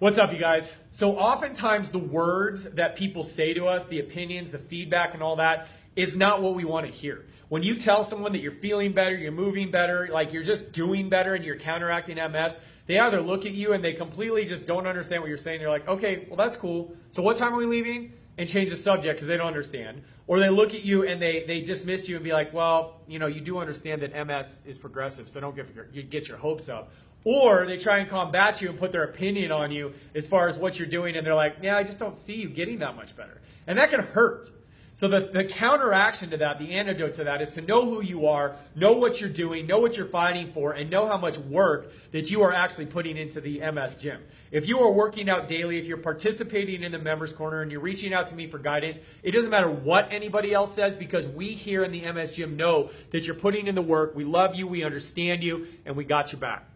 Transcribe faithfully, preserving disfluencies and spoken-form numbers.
What's up, you guys? So oftentimes the words that people say to us, the opinions, the feedback and all that is not what we want to hear. When you tell someone that you're feeling better, you're moving better, like you're just doing better and you're counteracting M S, they either look at you and they completely just don't understand what you're saying. They're like, okay, well that's cool. So what time are we leaving? And change the subject because they don't understand. Or they look at you and they, they dismiss you and be like, well, you know, you do understand that M S is progressive, so don't get your, you get your hopes up. Or they try and combat you and put their opinion on you as far as what you're doing, and they're like, yeah, I just don't see you getting that much better. And that can hurt. So the, the counteraction to that, the antidote to that, is to know who you are, know what you're doing, know what you're fighting for, and know how much work that you are actually putting into the M S Gym. If you are working out daily, if you're participating in the Members Corner and you're reaching out to me for guidance, it doesn't matter what anybody else says, because we here in the M S Gym know that you're putting in the work. We love you, we understand you, and we got your back.